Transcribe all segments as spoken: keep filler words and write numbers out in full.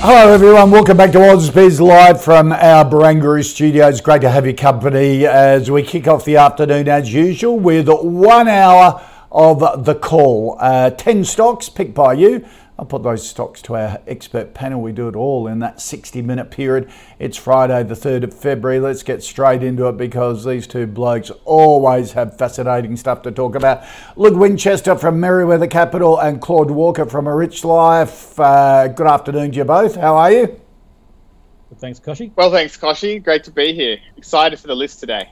Hello everyone, welcome back to Ausbiz live from our Barangaroo studios. Great to have your company as we kick off the afternoon as usual with one hour of the call. Uh, ten stocks picked by you. I'll put those stocks to our expert panel. We do it all in that sixty minute period. It's Friday the third of February. Let's get straight into it because these two blokes always have fascinating stuff to talk about. Luke Winchester from Merewether Capital and Claude Walker from A Rich Life. Uh, good afternoon to you both. How are you? Well, thanks, Koshy. Well, thanks, Koshy. Great to be here. Excited for the list today.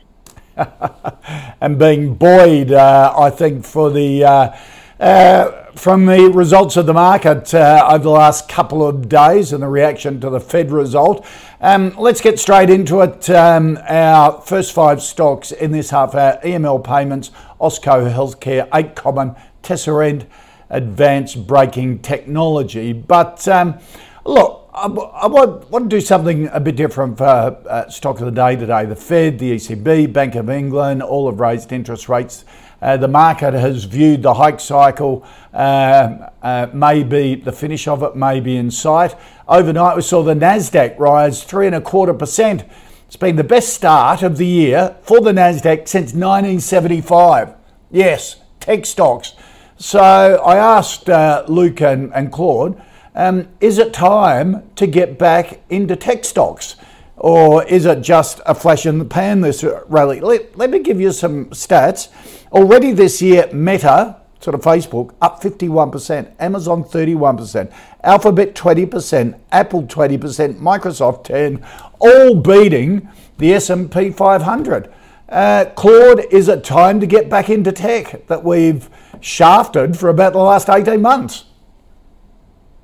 And being buoyed, uh, I think, for the... Uh, Uh, from the results of the market uh, over the last couple of days and the reaction to the Fed result. Um, let's get straight into it. Um, our first five stocks in this half hour: E M L Payments, Austco Healthcare, eight common, Tesserent, Advanced Braking Technology. But um, look, I, I want, want to do something a bit different for uh, stock of the day today. The Fed, the E C B, Bank of England, all have raised interest rates. Uh, the market has viewed the hike cycle, uh, uh, maybe the finish of it may be in sight. Overnight, we saw the NASDAQ rise three and a quarter percent. It's been the best start of the year for the NASDAQ since nineteen seventy-five. Yes, tech stocks. So I asked uh, Luke and, and Claude, um, is it time to get back into tech stocks? Or is it just a flash in the pan, this rally? Let, let me give you some stats. Already this year, Meta, sort of Facebook, up fifty-one percent, Amazon thirty-one percent, Alphabet twenty percent, Apple twenty percent, Microsoft ten percent, all beating the S and P five hundred. Uh, Claude, is it time to get back into tech that we've shafted for about the last eighteen months?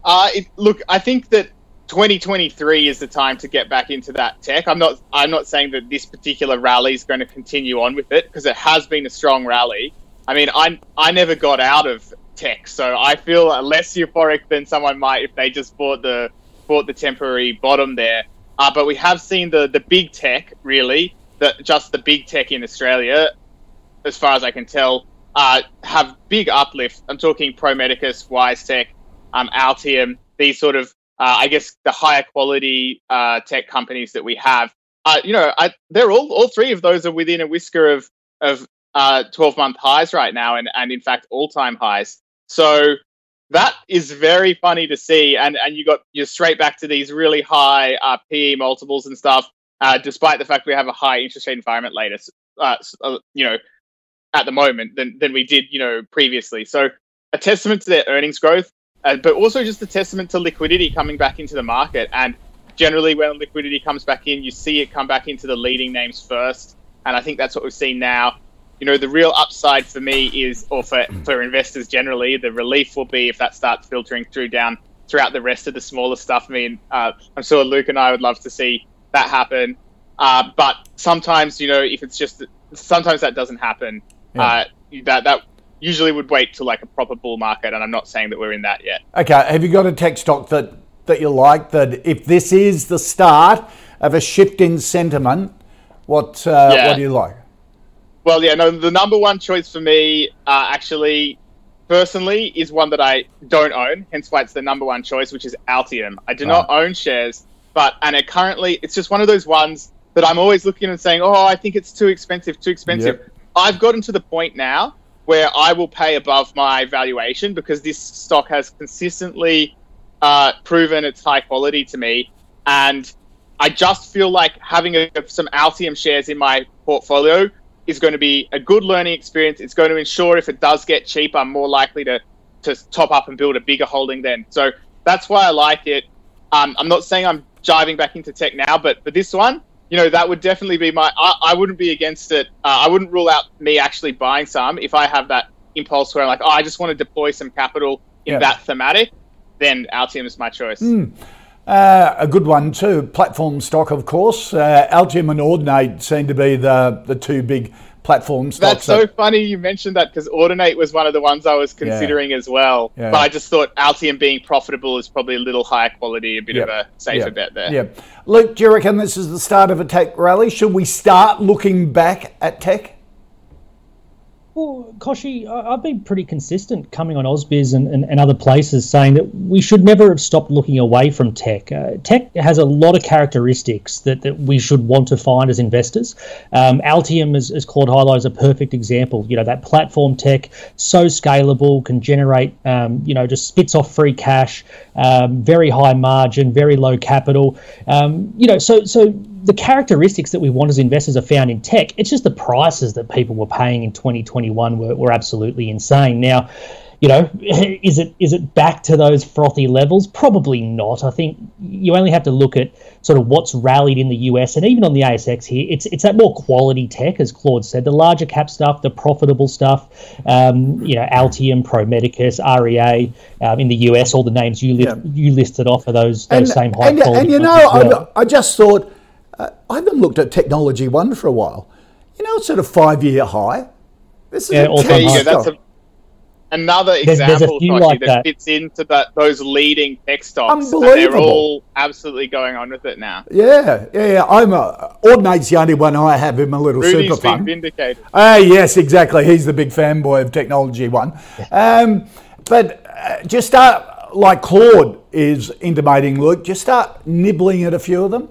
Uh, it, look, I think that twenty twenty-three is the time to get back into that tech. I'm not I'm not saying that this particular rally is going to continue on with it because it has been a strong rally. I mean, I I never got out of tech, so I feel less euphoric than someone might if they just bought the bought the temporary bottom there. Uh, but we have seen the, the big tech, really, the, just the big tech in Australia, as far as I can tell, uh, have big uplift. I'm talking Pro Medicus, WiseTech, um, Altium, these sort of Uh, I guess the higher quality uh, tech companies that we have, uh, you know, I, they're all all three of those are within a whisker of of uh, twelve month highs right now, and, and in fact all time highs. So that is very funny to see, and and you got you're straight back to these really high uh, P E multiples and stuff, uh, despite the fact we have a high interest rate environment later, uh, you know, at the moment than than we did, you know, previously. So a testament to their earnings growth. Uh, but also just a testament to liquidity coming back into the market. And generally when liquidity comes back in, you see it come back into the leading names first. And I think that's what we've seen now. You know, the real upside for me is, or for, for investors generally, the relief will be if that starts filtering through down throughout the rest of the smaller stuff. I mean, uh, I'm sure Luke and I would love to see that happen. Uh, but sometimes, you know, if it's just, sometimes that doesn't happen. Yeah. Uh, that, that, usually would wait till like a proper bull market, and I'm not saying that we're in that yet. Okay, have you got a tech stock that, that you like, that if this is the start of a shift in sentiment, what uh, yeah. what do you like? Well, yeah, no, the number one choice for me, uh, actually, personally, is one that I don't own, hence why it's the number one choice, which is Altium. I do not right. own shares, but, and it currently, it's just one of those ones that I'm always looking and saying, oh, I think it's too expensive, too expensive. Yep. I've gotten to the point now where I will pay above my valuation because this stock has consistently uh, proven its high quality to me. And I just feel like having a, some Altium shares in my portfolio is going to be a good learning experience. It's going to ensure if it does get cheap, I'm more likely to, to top up and build a bigger holding then. So that's why I like it. Um, I'm not saying I'm diving back into tech now, but for this one, you know, that would definitely be my, I, I wouldn't be against it. Uh, I wouldn't rule out me actually buying some if I have that impulse where I'm like, oh, I just want to deploy some capital in yeah. that thematic, then Altium is my choice. Mm. Uh, a good one too, platform stock, of course. Uh, Altium and Ordinate seem to be the, the two big platform stocks. That's so that... funny you mentioned that, because Ordinate was one of the ones I was considering yeah. as well. Yeah. But I just thought Altium being profitable is probably a little higher quality, a bit yep. of a safer yep. bet there. Yep. Luke, do you reckon this is the start of a tech rally? Should we start looking back at tech? Well, Koshy, I've been pretty consistent coming on Ausbiz and, and, and other places saying that we should never have stopped looking away from tech. Uh, tech has a lot of characteristics that, that we should want to find as investors. Um, Altium, as, as Claude highlighted, is a perfect example. You know, that platform tech, so scalable, can generate, um, you know, just spits off free cash, um, very high margin, very low capital. Um, you know, so so... the characteristics that we want as investors are found in tech. It's just the prices that people were paying in twenty twenty-one were, were absolutely insane. Now, you know, is it is it back to those frothy levels? Probably not. I think you only have to look at sort of what's rallied in the U S and even on the A S X here. It's it's that more quality tech, as Claude said, the larger cap stuff, the profitable stuff, um, you know, Altium, Pro Medicus, R E A, um, in the U S, all the names you, li- yeah. you listed off are those, those and, same high and, quality. And, you know, well. I, I just thought... Uh, I haven't looked at Technology One for a while. You know, it's sort of five-year high. This is yeah, a there you go. That's a, another example there's, there's like that, that fits into that, those leading tech stocks. Unbelievable. And they're all absolutely going on with it now. Yeah, yeah, yeah. I'm a, Ordinate's the only one I have in my little Rudy's super fund. Rudy's been vindicated. Ah, uh, yes, exactly. He's the big fanboy of Technology One. Um, but uh, just start, like Claude is intimating, Luke, just start nibbling at a few of them.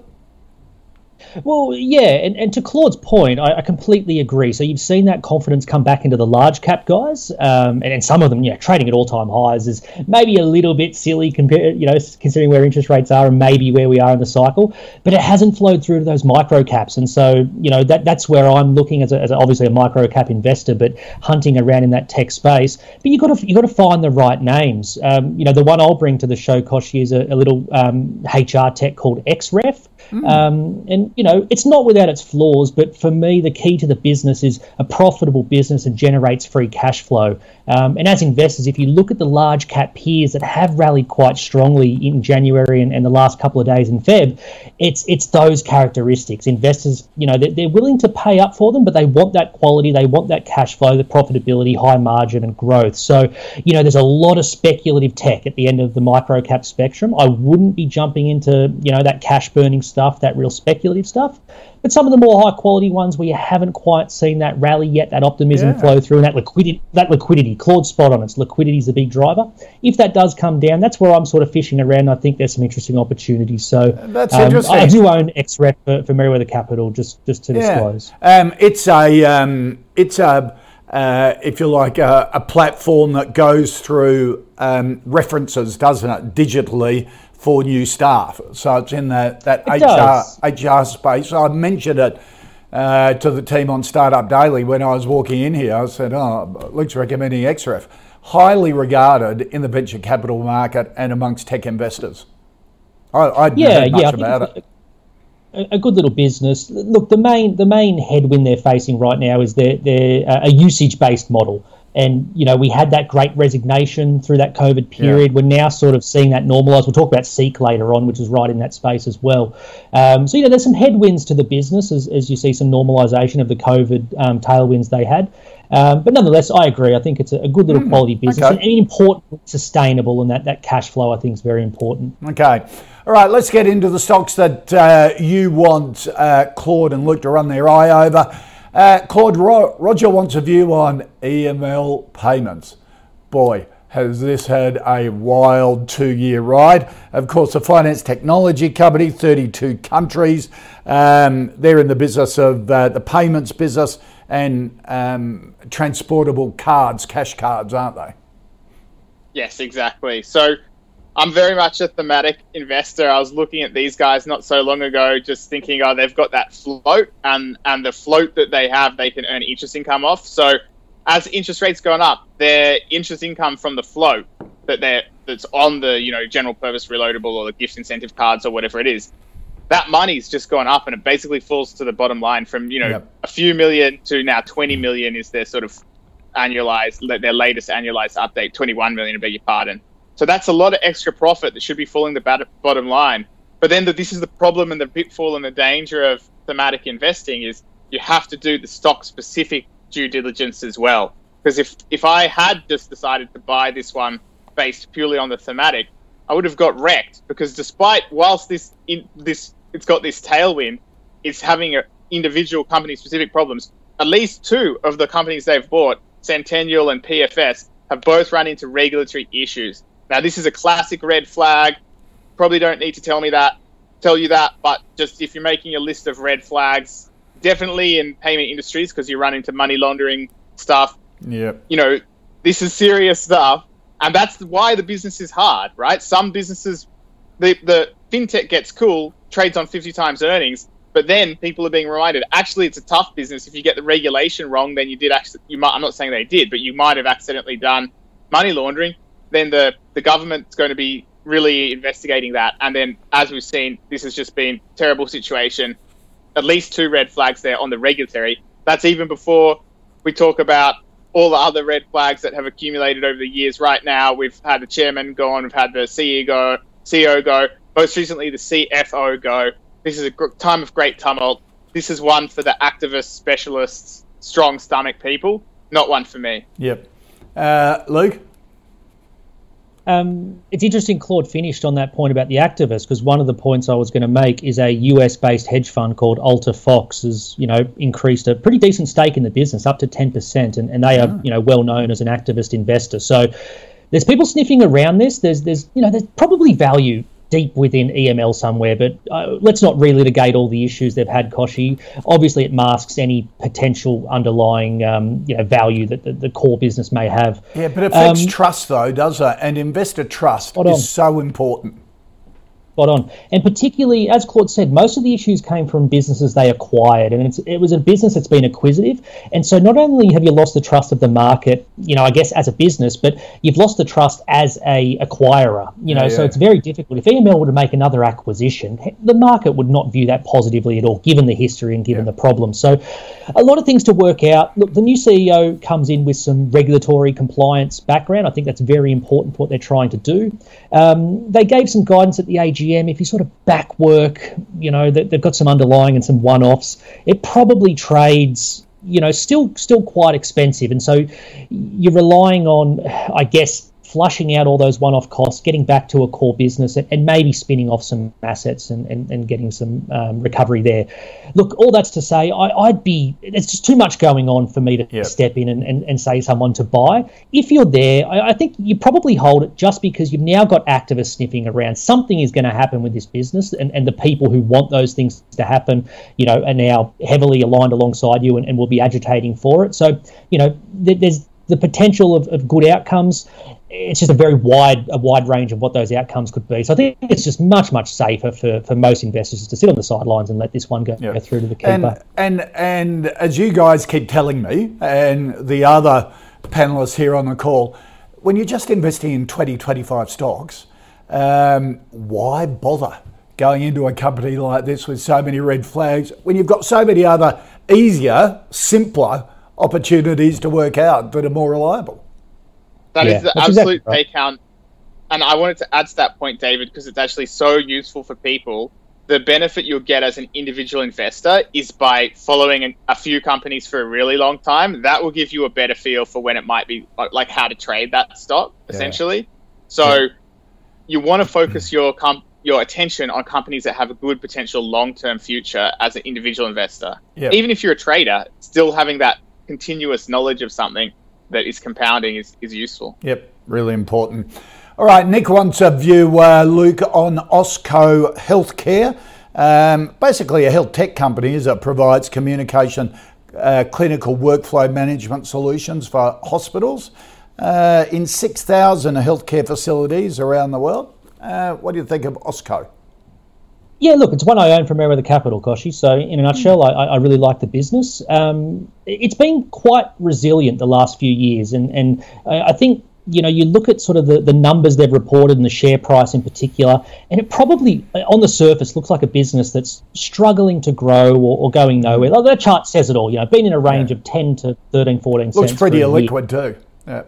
Well, yeah, and, and to Claude's point, I, I completely agree. So you've seen that confidence come back into the large cap guys, um, and, and some of them, yeah, trading at all-time highs is maybe a little bit silly compared, you know, considering where interest rates are and maybe where we are in the cycle. But it hasn't flowed through to those micro caps, and so you know that that's where I'm looking as, a, as a, obviously a micro cap investor, but hunting around in that tech space. But you got to you got to find the right names. Um, you know, the one I'll bring to the show, Koshy, is a, a little um, H R tech called Xref. Mm. Um, and, you know, it's not without its flaws, but for me, the key to the business is a profitable business and generates free cash flow. Um, and as investors, if you look at the large cap peers that have rallied quite strongly in January and, and the last couple of days in Feb, it's it's those characteristics. Investors, you know, they're, they're willing to pay up for them, but they want that quality, they want that cash flow, the profitability, high margin and growth. So, you know, there's a lot of speculative tech at the end of the micro cap spectrum. I wouldn't be jumping into, you know, that cash burning stuff, that real speculative stuff, but some of the more high quality ones where you haven't quite seen that rally yet, that optimism yeah. flow through, and that liquidity, that liquidity, Claude's spot on, it's liquidity is the big driver. If that does come down, that's where I'm sort of fishing around. I think there's some interesting opportunities. So that's um, interesting. I do own Xref for, for Merewether Capital, just, just to yeah. disclose. Um, it's a, um, it's a uh, if you like, a, a platform that goes through um, references, doesn't it, digitally, for new staff. So it's in the, that H R, H R space. I mentioned it uh, to the team on Startup Daily when I was walking in here. I said, oh, Luke's recommending Xref. Highly regarded in the venture capital market and amongst tech investors. I, I'd yeah, never heard much yeah, about it. A good little business. Look, the main the main headwind they're facing right now is they're, they're uh, a usage-based model. And, you know, we had that great resignation through that COVID period. Yeah. We're now sort of seeing that normalise. We'll talk about Seek later on, which is right in that space as well. Um, so, you know, there's some headwinds to the business as, as you see some normalisation of the COVID um, tailwinds they had. Um, but nonetheless, I agree. I think it's a good little mm, quality business okay. and important, sustainable, and that, that cash flow, I think, is very important. Okay. All right, let's get into the stocks that uh, you want uh, Claude and Luke to run their eye over. Uh, Claude, Ro- Roger wants a view on E M L Payments. Boy, has this had a wild two-year ride. Of course, a finance technology company, thirty-two countries. Um, they're in the business of uh, the payments business and um, transportable cards, cash cards, aren't they? Yes, exactly. So I'm very much a thematic investor. I was looking at these guys not so long ago, just thinking, oh, they've got that float, and, and the float that they have, they can earn interest income off. So as interest rates gone up, their interest income from the float that they're, that's on the, you know, general purpose reloadable or the gift incentive cards or whatever it is, that money's just gone up, and it basically falls to the bottom line from, you know, yep. a few million to now twenty million is their sort of annualized, their latest annualized update, twenty-one million, I beg your pardon. So that's a lot of extra profit that should be falling the bottom line. But then the, this is the problem and the pitfall and the danger of thematic investing is you have to do the stock-specific due diligence as well. Because if, if I had just decided to buy this one based purely on the thematic, I would have got wrecked, because despite, whilst this in, this it's got this tailwind, it's having a individual company-specific problems. At least two of the companies they've bought, Centennial and P F S, have both run into regulatory issues. Now, this is a classic red flag. Probably don't need to tell me that, tell you that, but just if you're making a list of red flags, definitely in payment industries, because you run into money laundering stuff. Yeah, you know, this is serious stuff, and that's why the business is hard, right? Some businesses, the the fintech gets cool, trades on fifty times earnings, but then people are being reminded, actually, it's a tough business. If you get the regulation wrong, then you did actually, you might, I'm not saying they did, but you might have accidentally done money laundering. Then the the government's going to be really investigating that, and then, as we've seen, this has just been a terrible situation. At least two red flags there on the regulatory. That's even before we talk about all the other red flags that have accumulated over the years. Right now, we've had the chairman go on, we've had the C E O go, C E O go, most recently the C F O go. This is a time of great tumult. This is one for the activists, specialists, strong stomach people, not one for me. Yep. Uh, Luke? Um, it's interesting Claude finished on that point about the activists, because one of the points I was going to make is a U S-based hedge fund called Alta Fox has, you know, increased a pretty decent stake in the business, up to ten percent, and, and they are, you know, well known as an activist investor. So there's people sniffing around this. There's, there's, you know, there's probably value deep within E M L somewhere, but uh, let's not relitigate all the issues they've had, Koshy. Obviously, it masks any potential underlying, um, you know, value that the, the core business may have. Yeah, but it affects um, trust, though, does it? And investor trust is so important. Spot on. And particularly, as Claude said, most of the issues came from businesses they acquired, and it's, it was a business that's been acquisitive. And so not only have you lost the trust of the market, you know, I guess as a business, but you've lost the trust as a acquirer, you know, yeah, yeah. So it's very difficult. If E M L were to make another acquisition, the market would not view that positively at all, given the history and given yeah. the problem. So a lot of things to work out. Look, the new C E O comes in with some regulatory compliance background. I think that's very important for what they're trying to do. Um, they gave some guidance at the A G M. If you sort of back work, you know, they've got some underlying and some one-offs. It probably trades, you know, still still quite expensive. And so you're relying on, I guess, flushing out all those one-off costs, getting back to a core business, and, and maybe spinning off some assets and, and, and getting some um, recovery there. Look, all that's to say, I, I'd be, it's just too much going on for me to yep. step in and, and, and say someone to buy. If you're there, I, I think you probably hold it, just because you've now got activists sniffing around. Something is going to happen with this business, and, and the people who want those things to happen, you know, are now heavily aligned alongside you and, and will be agitating for it. So, you know, th- there's the potential of, of good outcomes. It's just a very wide a wide range of what those outcomes could be. So I think it's just much, much safer for, for most investors to sit on the sidelines and let this one go, yeah. go through to the keeper. And, and, and as you guys keep telling me, and the other panellists here on the call, when you're just investing in twenty, twenty-five stocks, um, why bother going into a company like this with so many red flags when you've got so many other easier, simpler opportunities to work out that are more reliable? That yeah, is the absolute exactly right. take-count. And I wanted to add to that point, David, because it's actually so useful for people. The benefit you'll get as an individual investor is by following a few companies for a really long time. That will give you a better feel for when it might be, like how to trade that stock, essentially. Yeah. So yeah. you want to focus your com- your attention on companies that have a good potential long-term future as an individual investor. Yeah. Even if you're a trader, still having that continuous knowledge of something that is compounding is, is useful. Yep, really important. All right, Nick wants a view, uh, Luke, on Austco Healthcare. Um, basically a health tech company that provides communication, uh, clinical workflow management solutions for hospitals uh, in six thousand healthcare facilities around the world. Uh, what do you think of Austco? Yeah, look, it's one I own from Merewether Capital, Koshy. So in a nutshell, I, I really like the business. Um, it's been quite resilient the last few years. And, and I think you know, you look at sort of the, the numbers they've reported and the share price in particular, and it probably, on the surface, looks like a business that's struggling to grow or, or going nowhere. Like that chart says it all, you know, been in a range yeah. of ten to thirteen, fourteen cents. Looks pretty illiquid too. Yeah.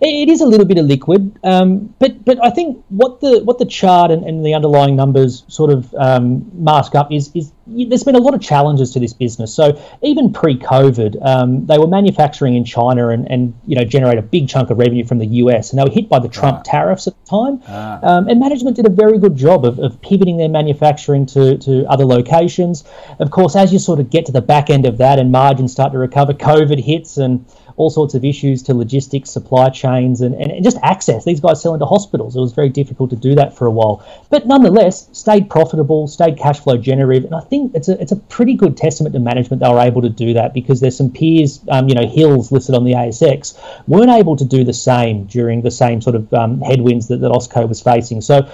It is a little bit illiquid, um, but but I think what the what the chart and, and the underlying numbers sort of um, mask up is is there's been a lot of challenges to this business. So even pre-COVID, um, they were manufacturing in China and, and you know generate a big chunk of revenue from the U S, and they were hit by the Trump ah. tariffs at the time. Ah. Um, and management did a very good job of, of pivoting their manufacturing to to other locations. Of course, as you sort of get to the back end of that and margins start to recover, COVID hits and all sorts of issues to logistics, supply chains, and, and just access. These guys sell into hospitals. It was very difficult to do that for a while. But nonetheless, stayed profitable, stayed cash flow generative, and I think it's a it's a pretty good testament to management they were able to do that, because there's some peers, um, you know, Hills listed on the A S X, weren't able to do the same during the same sort of um, headwinds that, that Austco was facing. So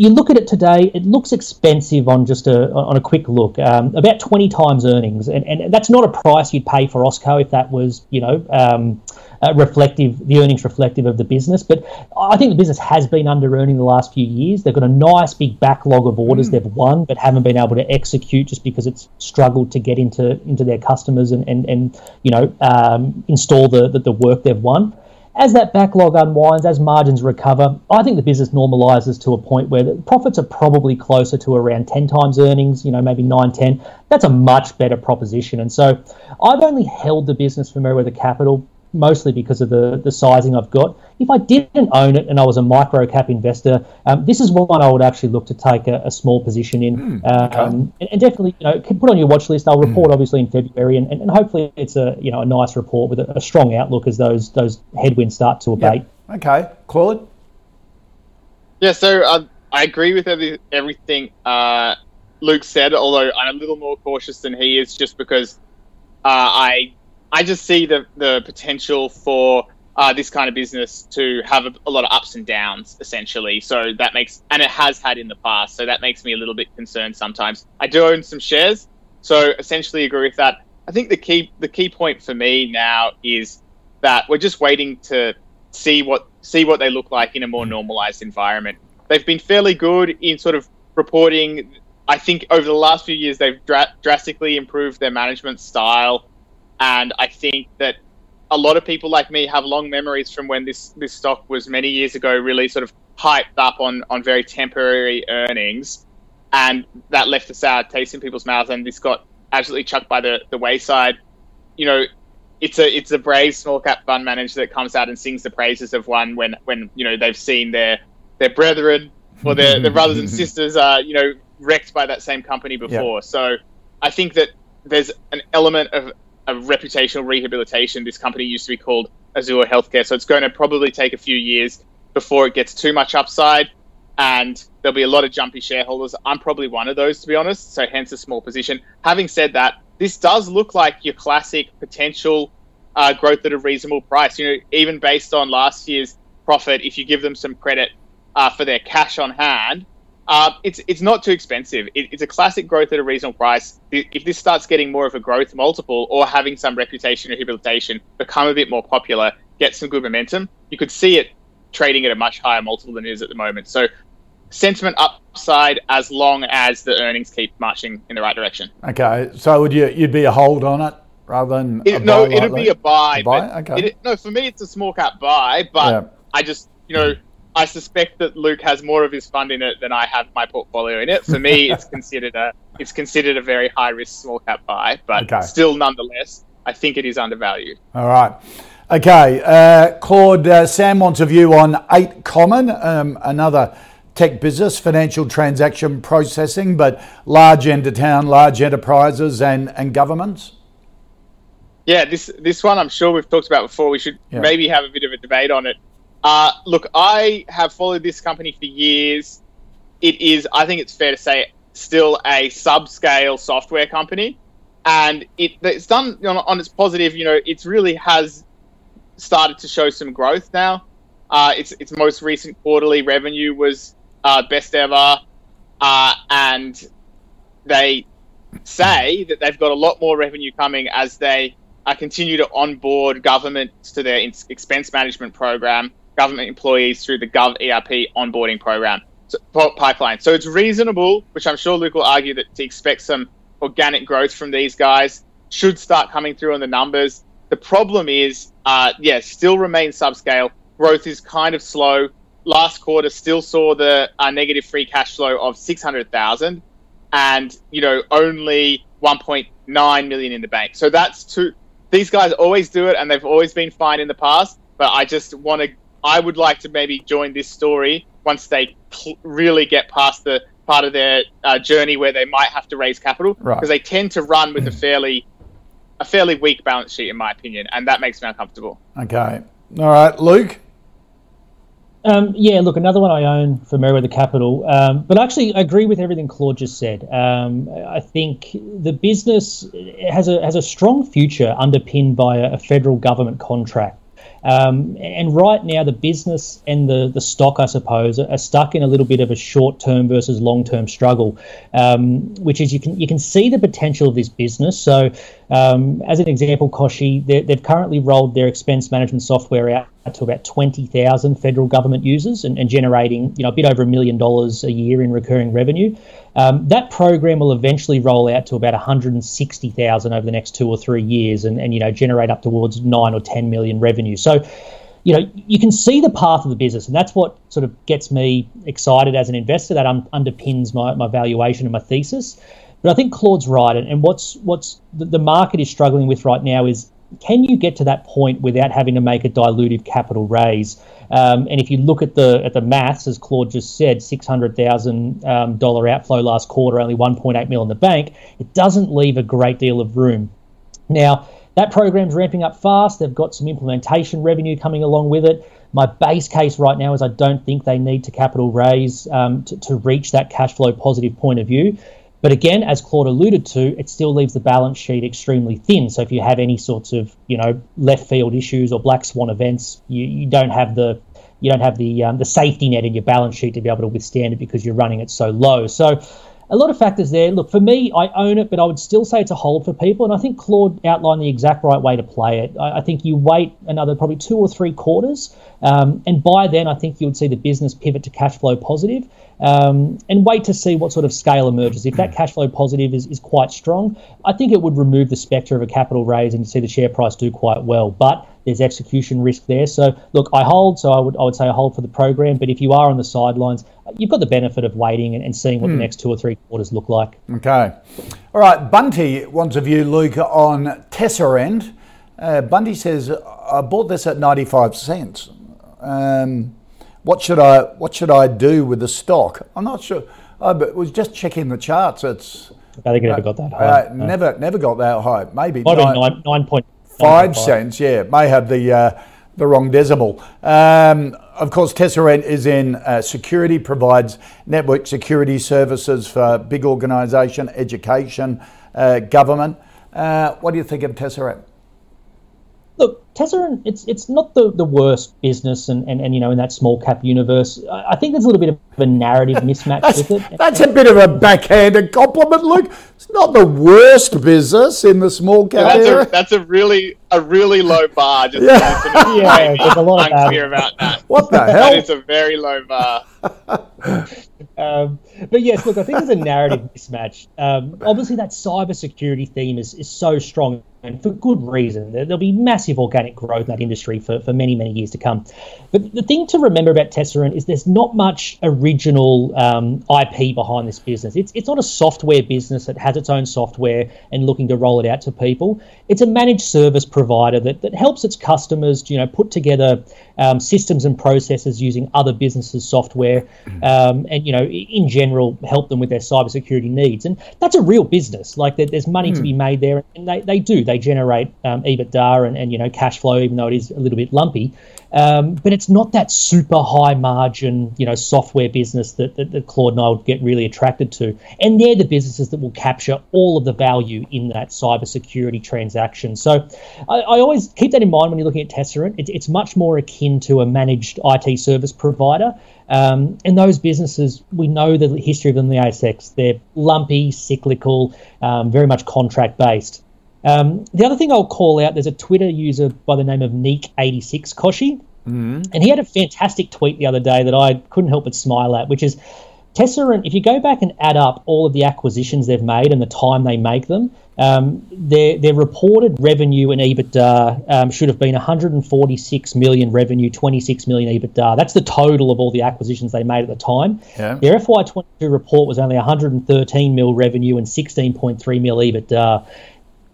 you look at it today, it looks expensive on just a on a quick look, um, about twenty times earnings, and, and that's not a price you'd pay for Austco if that was, you know, um, uh, reflective, the earnings reflective of the business. But I think the business has been under-earning the last few years. They've got a nice big backlog of orders mm. they've won but haven't been able to execute just because it's struggled to get into into their customers and, and, and you know, um, install the, the, the work they've won. As that backlog unwinds, as margins recover, I think the business normalises to a point where the profits are probably closer to around ten times earnings, you know, maybe nine, ten. That's a much better proposition. And so I've only held the business for Merewether Capital mostly because of the, the sizing I've got. If I didn't own it and I was a micro-cap investor, um, this is one I would actually look to take a, a small position in. Mm, okay. um, and, and definitely, you know, can put on your watch list. I'll report, mm. obviously, in February, and, and hopefully it's a, you know, a nice report with a, a strong outlook as those those headwinds start to abate. Yep. Okay. Claude? Yeah, so um, I agree with every, everything uh, Luke said, although I'm a little more cautious than he is just because uh, I... I just see the, the potential for uh, this kind of business to have a, a lot of ups and downs, essentially. So that makes, and it has had in the past, so that makes me a little bit concerned sometimes. I do own some shares, so essentially agree with that. I think the key the key point for me now is that we're just waiting to see what see what they look like in a more normalized environment. They've been fairly good in sort of reporting. I think over the last few years, they've dra- drastically improved their management style. And I think that a lot of people like me have long memories from when this, this stock was many years ago really sort of hyped up on, on very temporary earnings. And that left a sour taste in people's mouths, and this got absolutely chucked by the, the wayside. You know, it's a it's a brave small cap fund manager that comes out and sings the praises of one when, when you know, they've seen their, their brethren or their, their brothers and sisters are, you know, wrecked by that same company before. Yeah. So I think that there's an element of a reputational rehabilitation. This company used to be called Azure Healthcare, so it's going to probably take a few years before it gets too much upside, and there'll be a lot of jumpy shareholders. I'm probably one of those, to be honest, so hence a small position. Having said that, this does look like your classic potential uh, growth at a reasonable price. You know, even based on last year's profit, if you give them some credit uh, for their cash on hand, Uh, it's it's not too expensive. It, it's a classic growth at a reasonable price. If this starts getting more of a growth multiple or having some reputation rehabilitation, become a bit more popular, get some good momentum, you could see it trading at a much higher multiple than it is at the moment. So sentiment upside as long as the earnings keep marching in the right direction. Okay, so would you you'd be a hold on it rather than it, a no? Buy it'd like be a buy. A buy? Okay. It, no, for me it's a small cap buy, but yeah. I just you know. I suspect that Luke has more of his fund in it than I have my portfolio in it. For me, it's considered a it's considered a very high risk small cap buy, but okay. Still, nonetheless, I think it is undervalued. All right, okay, uh, Claude. Uh, Sam wants a view on eight common, um, another tech business, financial transaction processing, but large end of town, large enterprises and and governments. Yeah, this this one I'm sure we've talked about before. We should yeah. maybe have a bit of a debate on it. Uh, look, I have followed this company for years. It is, I think it's fair to say, still a subscale software company. And it, it's done on, on its positive, you know, it really has started to show some growth now. Uh, its, its most recent quarterly revenue was uh, best ever. Uh, and they say that they've got a lot more revenue coming as they uh, continue to onboard governments to their in- expense management program. government employees through the Gov E R P onboarding program so, pipeline. So it's reasonable, which I'm sure Luke will argue, that to expect some organic growth from these guys. Should start coming through on the numbers. The problem is, uh, yeah, still remains subscale. Growth is kind of slow. Last quarter still saw the uh, negative free cash flow of six hundred thousand dollars and, you know, only one point nine million dollars in the bank. So that's two. These guys always do it and they've always been fine in the past. But I just want to, I would like to maybe join this story once they cl- really get past the part of their uh, journey where they might have to raise capital, because right. they tend to run with mm. a fairly a fairly weak balance sheet, in my opinion, and that makes me uncomfortable. Okay. All right, Luke? Um, yeah, look, another one I own for Merewether Capital, um, but actually I agree with everything Claude just said. Um, I think the business has a has a strong future underpinned by a, a federal government contract. Um, and right now the business and the, the stock, I suppose, are stuck in a little bit of a short-term versus long-term struggle, um, which is you can you can see the potential of this business. So um, as an example, Koshy, they've currently rolled their expense management software out to about twenty thousand federal government users and, and generating, you know, a bit over a million dollars a year in recurring revenue. Um, that program will eventually roll out to about one hundred sixty thousand over the next two or three years and, and, you know, generate up towards nine or ten million revenue. So, you know, you can see the path of the business, and that's what sort of gets me excited as an investor. That un- underpins my, my valuation and my thesis. But I think Claude's right, and, and what's what's the, the market is struggling with right now is, can you get to that point without having to make a dilutive capital raise? Um, and if you look at the at the maths, as Claude just said, six hundred thousand dollars um, outflow last quarter, only one point eight million dollars in the bank, it doesn't leave a great deal of room. Now, that program's ramping up fast. They've got some implementation revenue coming along with it. My base case right now is I don't think they need to capital raise um, to, to reach that cash flow positive point of view. But again, as Claude alluded to, it still leaves the balance sheet extremely thin. So if you have any sorts of, you know, left field issues or black swan events, you, you don't have the you don't have the um, the safety net in your balance sheet to be able to withstand it because you're running it so low. So a lot of factors there. Look, for me, I own it, but I would still say it's a hold for people. And I think Claude outlined the exact right way to play it. I, I think you wait another probably two or three quarters. Um, and by then, I think you would see the business pivot to cash flow positive, um, and wait to see what sort of scale emerges. If that cash flow positive is, is quite strong, I think it would remove the spectre of a capital raise and you see the share price do quite well. But there's execution risk there. So look, I hold, so I would I would say I hold for the program. But if you are on the sidelines, you've got the benefit of waiting and, and seeing what mm. the next two or three quarters look like. Okay. All right. Bunty wants a view, Luke, on Tesserent. Uh, Bunty says, I bought this at ninety-five cents. Um, what should I what should I do with the stock? I'm not sure. I was just checking the charts. It's I think it never uh, got that high. Uh, no. Never never got that high. Maybe might nine, nine, nine point. Five cents, yeah, may have the uh, the wrong decimal. Um, of course, Tesserent is in uh, security, provides network security services for big organisation, education, uh, government. Uh, what do you think of Tesserent? Look, Tesserent, it's it's not the, the worst business, and, and, and you know, in that small cap universe, I think there's a little bit of a narrative mismatch with it. That's a bit of a backhanded compliment, Luke. It's not the worst business in the small cap. Yeah, that's, a, that's a really a really low bar. Just yeah, to sort of yeah there's a lot of unclear about that. What the hell? That is a very low bar. um, but yes, look, I think there's a narrative mismatch. Um, obviously, that cybersecurity theme is is so strong. And for good reason. There'll be massive organic growth in that industry for, for many, many years to come. But the thing to remember about Tesserent is there's not much original um, I P behind this business. It's it's not a software business that has its own software and looking to roll it out to people. It's a managed service provider that, that helps its customers, you know, put together um, systems and processes using other businesses' software, um, and, you know, in general, help them with their cybersecurity needs. And that's a real business. Like, there, there's money mm. to be made there, and they, they do. They generate um, EBITDA and, and, you know, cash flow, even though it is a little bit lumpy. Um, but it's not that super high margin, you know, software business that, that, that Claude and I would get really attracted to. And they're the businesses that will capture all of the value in that cybersecurity transaction. So I, I always keep that in mind when you're looking at Tesserent. It, it's much more akin to a managed I T service provider. Um, and those businesses, we know the history of them in the A S X. They're lumpy, cyclical, um, very much contract-based. Um, the other thing I'll call out, there's a Twitter user by the name of Neek eighty-six, Koshy, Mm. And he had a fantastic tweet the other day that I couldn't help but smile at, which is Tesserent, if you go back and add up all of the acquisitions they've made and the time they make them, um, their, their reported revenue and EBITDA um, should have been one hundred forty-six million revenue, twenty-six million EBITDA. That's the total of all the acquisitions they made at the time. Yeah. Their F Y twenty-two report was only one hundred thirteen mil revenue and sixteen point three mil EBITDA.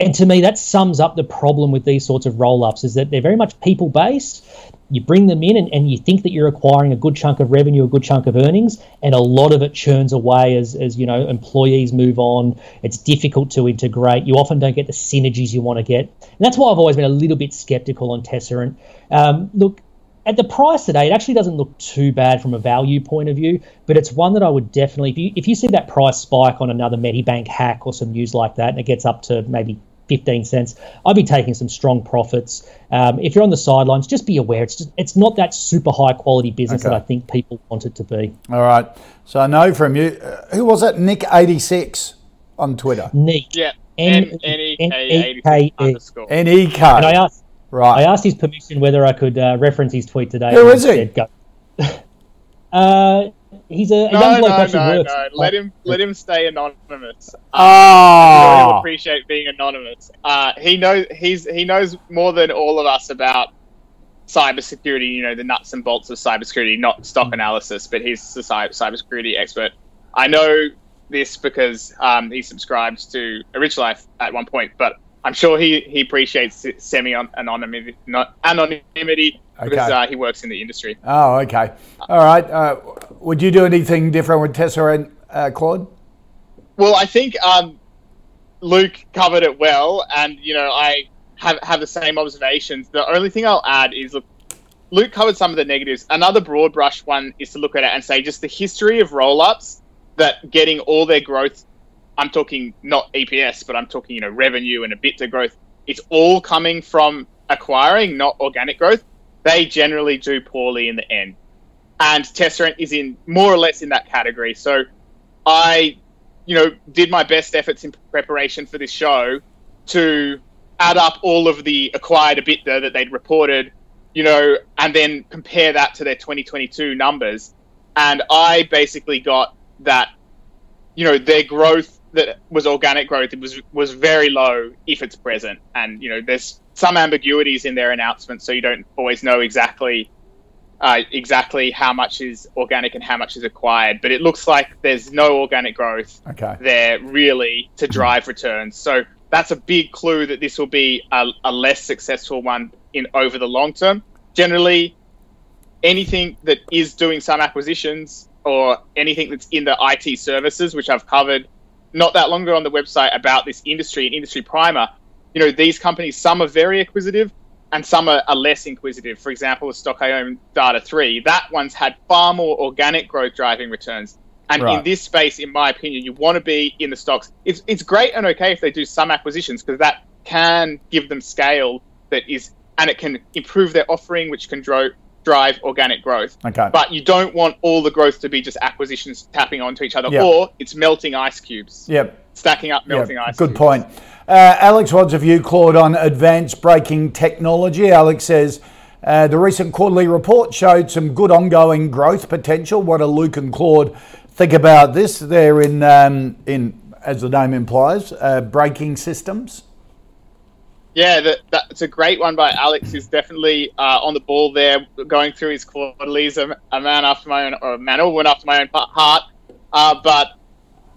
And to me, that sums up the problem with these sorts of roll-ups, is that they're very much people-based. You bring them in and, and you think that you're acquiring a good chunk of revenue, a good chunk of earnings, and a lot of it churns away as, as you know, employees move on. It's difficult to integrate. You often don't get the synergies you want to get. And that's why I've always been a little bit skeptical on Tesserent. Um, look, at the price today, it actually doesn't look too bad from a value point of view, but it's one that I would definitely, if you, if you see that price spike on another Medibank hack or some news like that, and it gets up to maybe fifteen cents, I'd be taking some strong profits. Um, if you're on the sidelines, just be aware. It's just, it's not that super high quality business okay. that I think people want it to be. All right. So I know from you, uh, who was it? Nick eighty-six on Twitter. Nick. Yeah. N E K underscore. N E K. And I asked. Right. I asked his permission whether I could uh, reference his tweet today. Who is he? uh, he's a, a no, young bloke no, actually no, works. No. Let him let him stay anonymous. Ah, uh, oh. He'll appreciate being anonymous. Uh, he knows he's he knows more than all of us about cybersecurity. You know, the nuts and bolts of cybersecurity, not stock analysis. But he's the cybersecurity expert. I know this because um, he subscribes to A Rich Life at one point, but. I'm sure he, he appreciates semi-anonymity anonymity okay. because uh, he works in the industry. Oh, okay. All right. Uh, would you do anything different with Tesserent, uh, Claude? Well, I think um, Luke covered it well, and you know I have, have the same observations. The only thing I'll add is look, Luke covered some of the negatives. Another broad brush one is to look at it and say just the history of roll-ups that getting all their growth. I'm talking not E P S, but I'm talking, you know, revenue and EBITDA growth. It's all coming from acquiring, not organic growth. They generally do poorly in the end. And Tesserent is in more or less in that category. So I, you know, did my best efforts in preparation for this show to add up all of the acquired EBITDA that they'd reported, you know, and then compare that to their twenty twenty-two numbers. And I basically got that, you know, their growth, that was organic growth, it was was very low if it's present. And, you know, there's some ambiguities in their announcements, so you don't always know exactly uh, exactly how much is organic and how much is acquired. But it looks like there's no organic growth okay. there really to drive returns. So that's a big clue that this will be a, a less successful one in over the long term. Generally, anything that is doing some acquisitions or anything that's in the I T services, which I've covered not that long ago on the website about this industry and industry primer, you know, these companies, some are very acquisitive and some are, are less inquisitive. For example, the stock I own, Data three, that one's had far more organic growth driving returns. And right. in this space, in my opinion, you want to be in the stocks. It's it's great and okay if they do some acquisitions because that can give them scale that is, and it can improve their offering, which can drive, drive organic growth. Okay. But you don't want all the growth to be just acquisitions tapping onto each other yep. or it's melting ice cubes. Yep. Stacking up melting yep. ice Good cubes. Good point. Uh, Alex, what's a view, Claude, on Advanced Braking Technology? Alex says, uh, the recent quarterly report showed some good ongoing growth potential. What do Luke and Claude think about this? They're in, um, in as the name implies, uh, braking systems. Yeah, that, that's a great one by Alex, who's definitely uh, on the ball there, going through his quarterlies, a, a man after my own, or a man or woman after my own heart. Uh, but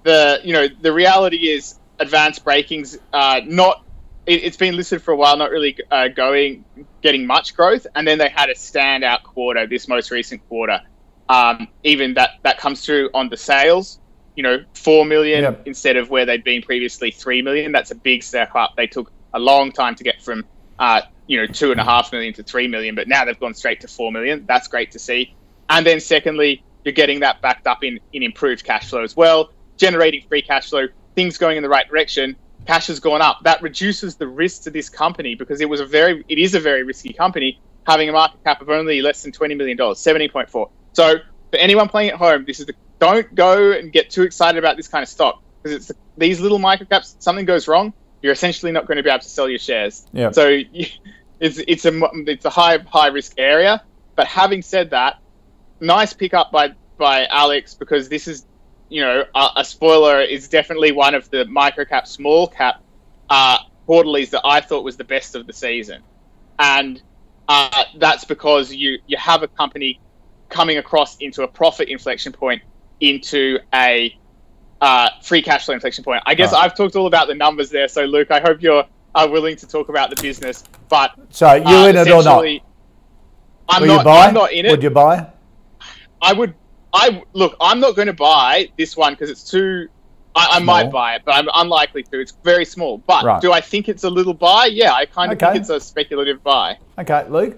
the you know the reality is, advanced braking's uh, not. It, it's been listed for a while, not really uh, going, getting much growth, and then they had a standout quarter this most recent quarter. Um, even that that comes through on the sales. You know, four million yep. instead of where they'd been previously, three million. That's a big step up. They took a long time to get from, uh, you know, two and a half million to three million, but now they've gone straight to four million. That's great to see. And then secondly, you're getting that backed up in, in improved cash flow as well, generating free cash flow, things going in the right direction. Cash has gone up. That reduces the risk to this company because it was a very, it is a very risky company, having a market cap of only less than twenty million dollars, seventy point four. So for anyone playing at home, this is the, don't go and get too excited about this kind of stock because it's the, these little microcaps, something goes wrong, you're essentially not going to be able to sell your shares. Yeah. So it's it's a it's a high high risk area. But having said that, nice pickup by by Alex, because this is, you know, a, a spoiler, is definitely one of the microcap, small cap uh, quarterlies that I thought was the best of the season. And uh, that's because you, you have a company coming across into a profit inflection point, into a uh, free cash flow inflection point. I guess right. I've talked all about the numbers there. So, Luke, I hope you're uh, willing to talk about the business. But so you uh, in it or not? I'm Will not. You buy? I'm not in it. Would you buy? I would. I look. I'm not going to buy this one because it's too. I, I might buy it, but I'm unlikely to. It's very small. But right. do I think it's a little buy? Yeah, I kind of okay. think it's a speculative buy. Okay, Luke.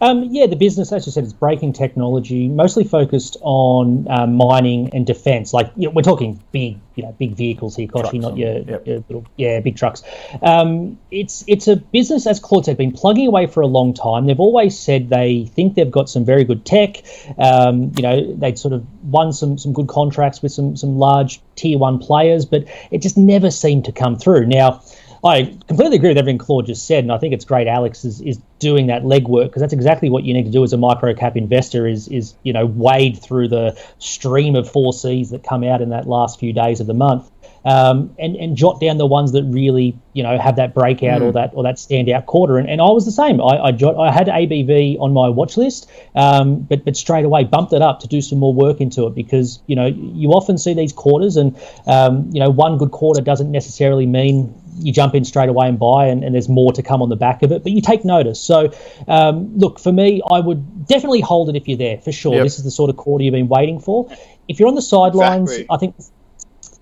Um, yeah, the business, as you said, is braking technology, mostly focused on uh, mining and defence. Like, you know, we're talking big, you know, big vehicles here, Koshi, not your, yep. your little, yeah, big trucks. Um, it's it's a business, as Claude said, been plugging away for a long time. They've always said they think they've got some very good tech. Um, you know, they'd sort of won some some good contracts with some some large tier one players, but it just never seemed to come through. Now, I completely agree with everything Claude just said, and I think it's great Alex is, is doing that legwork, because that's exactly what you need to do as a micro-cap investor is, is you know, wade through the stream of four Cs that come out in that last few days of the month um, and, and jot down the ones that really, you know, have that breakout mm. or that or that standout quarter. And, and I was the same. I I, jot, I had A B V on my watch list, um, but, but straight away bumped it up to do some more work into it, because, you know, you often see these quarters and, um, you know, one good quarter doesn't necessarily mean you jump in straight away and buy, and, and there's more to come on the back of it, but you take notice. So, um, look, for me, I would definitely hold it if you're there, for sure. Yep. This is the sort of quarter you've been waiting for. If you're on the sidelines, exactly. I think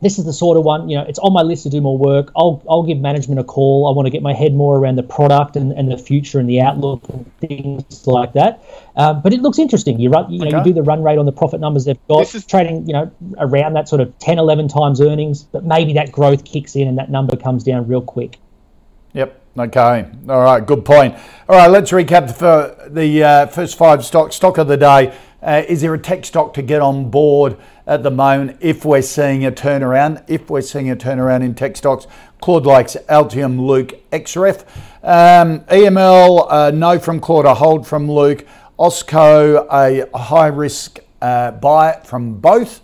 this is the sort of one, you know, it's on my list to do more work. I'll I'll give management a call. I want to get my head more around the product and, and the future and the outlook and things like that. Um, but it looks interesting. You run, you know, okay. you do the run rate on the profit numbers they've got. This is trading, you know, around that sort of ten, eleven times earnings, but maybe that growth kicks in and that number comes down real quick. Yep. Okay. All right. Good point. All right. Let's recap the, the uh, first five stocks. Stock of the day. Uh, is there a tech stock to get on board at the moment if we're seeing a turnaround? If we're seeing a turnaround in tech stocks, Claude likes Altium, Luke, Xref. Um, E M L, uh, no from Claude, a hold from Luke. Austco, a high-risk uh, buy from both.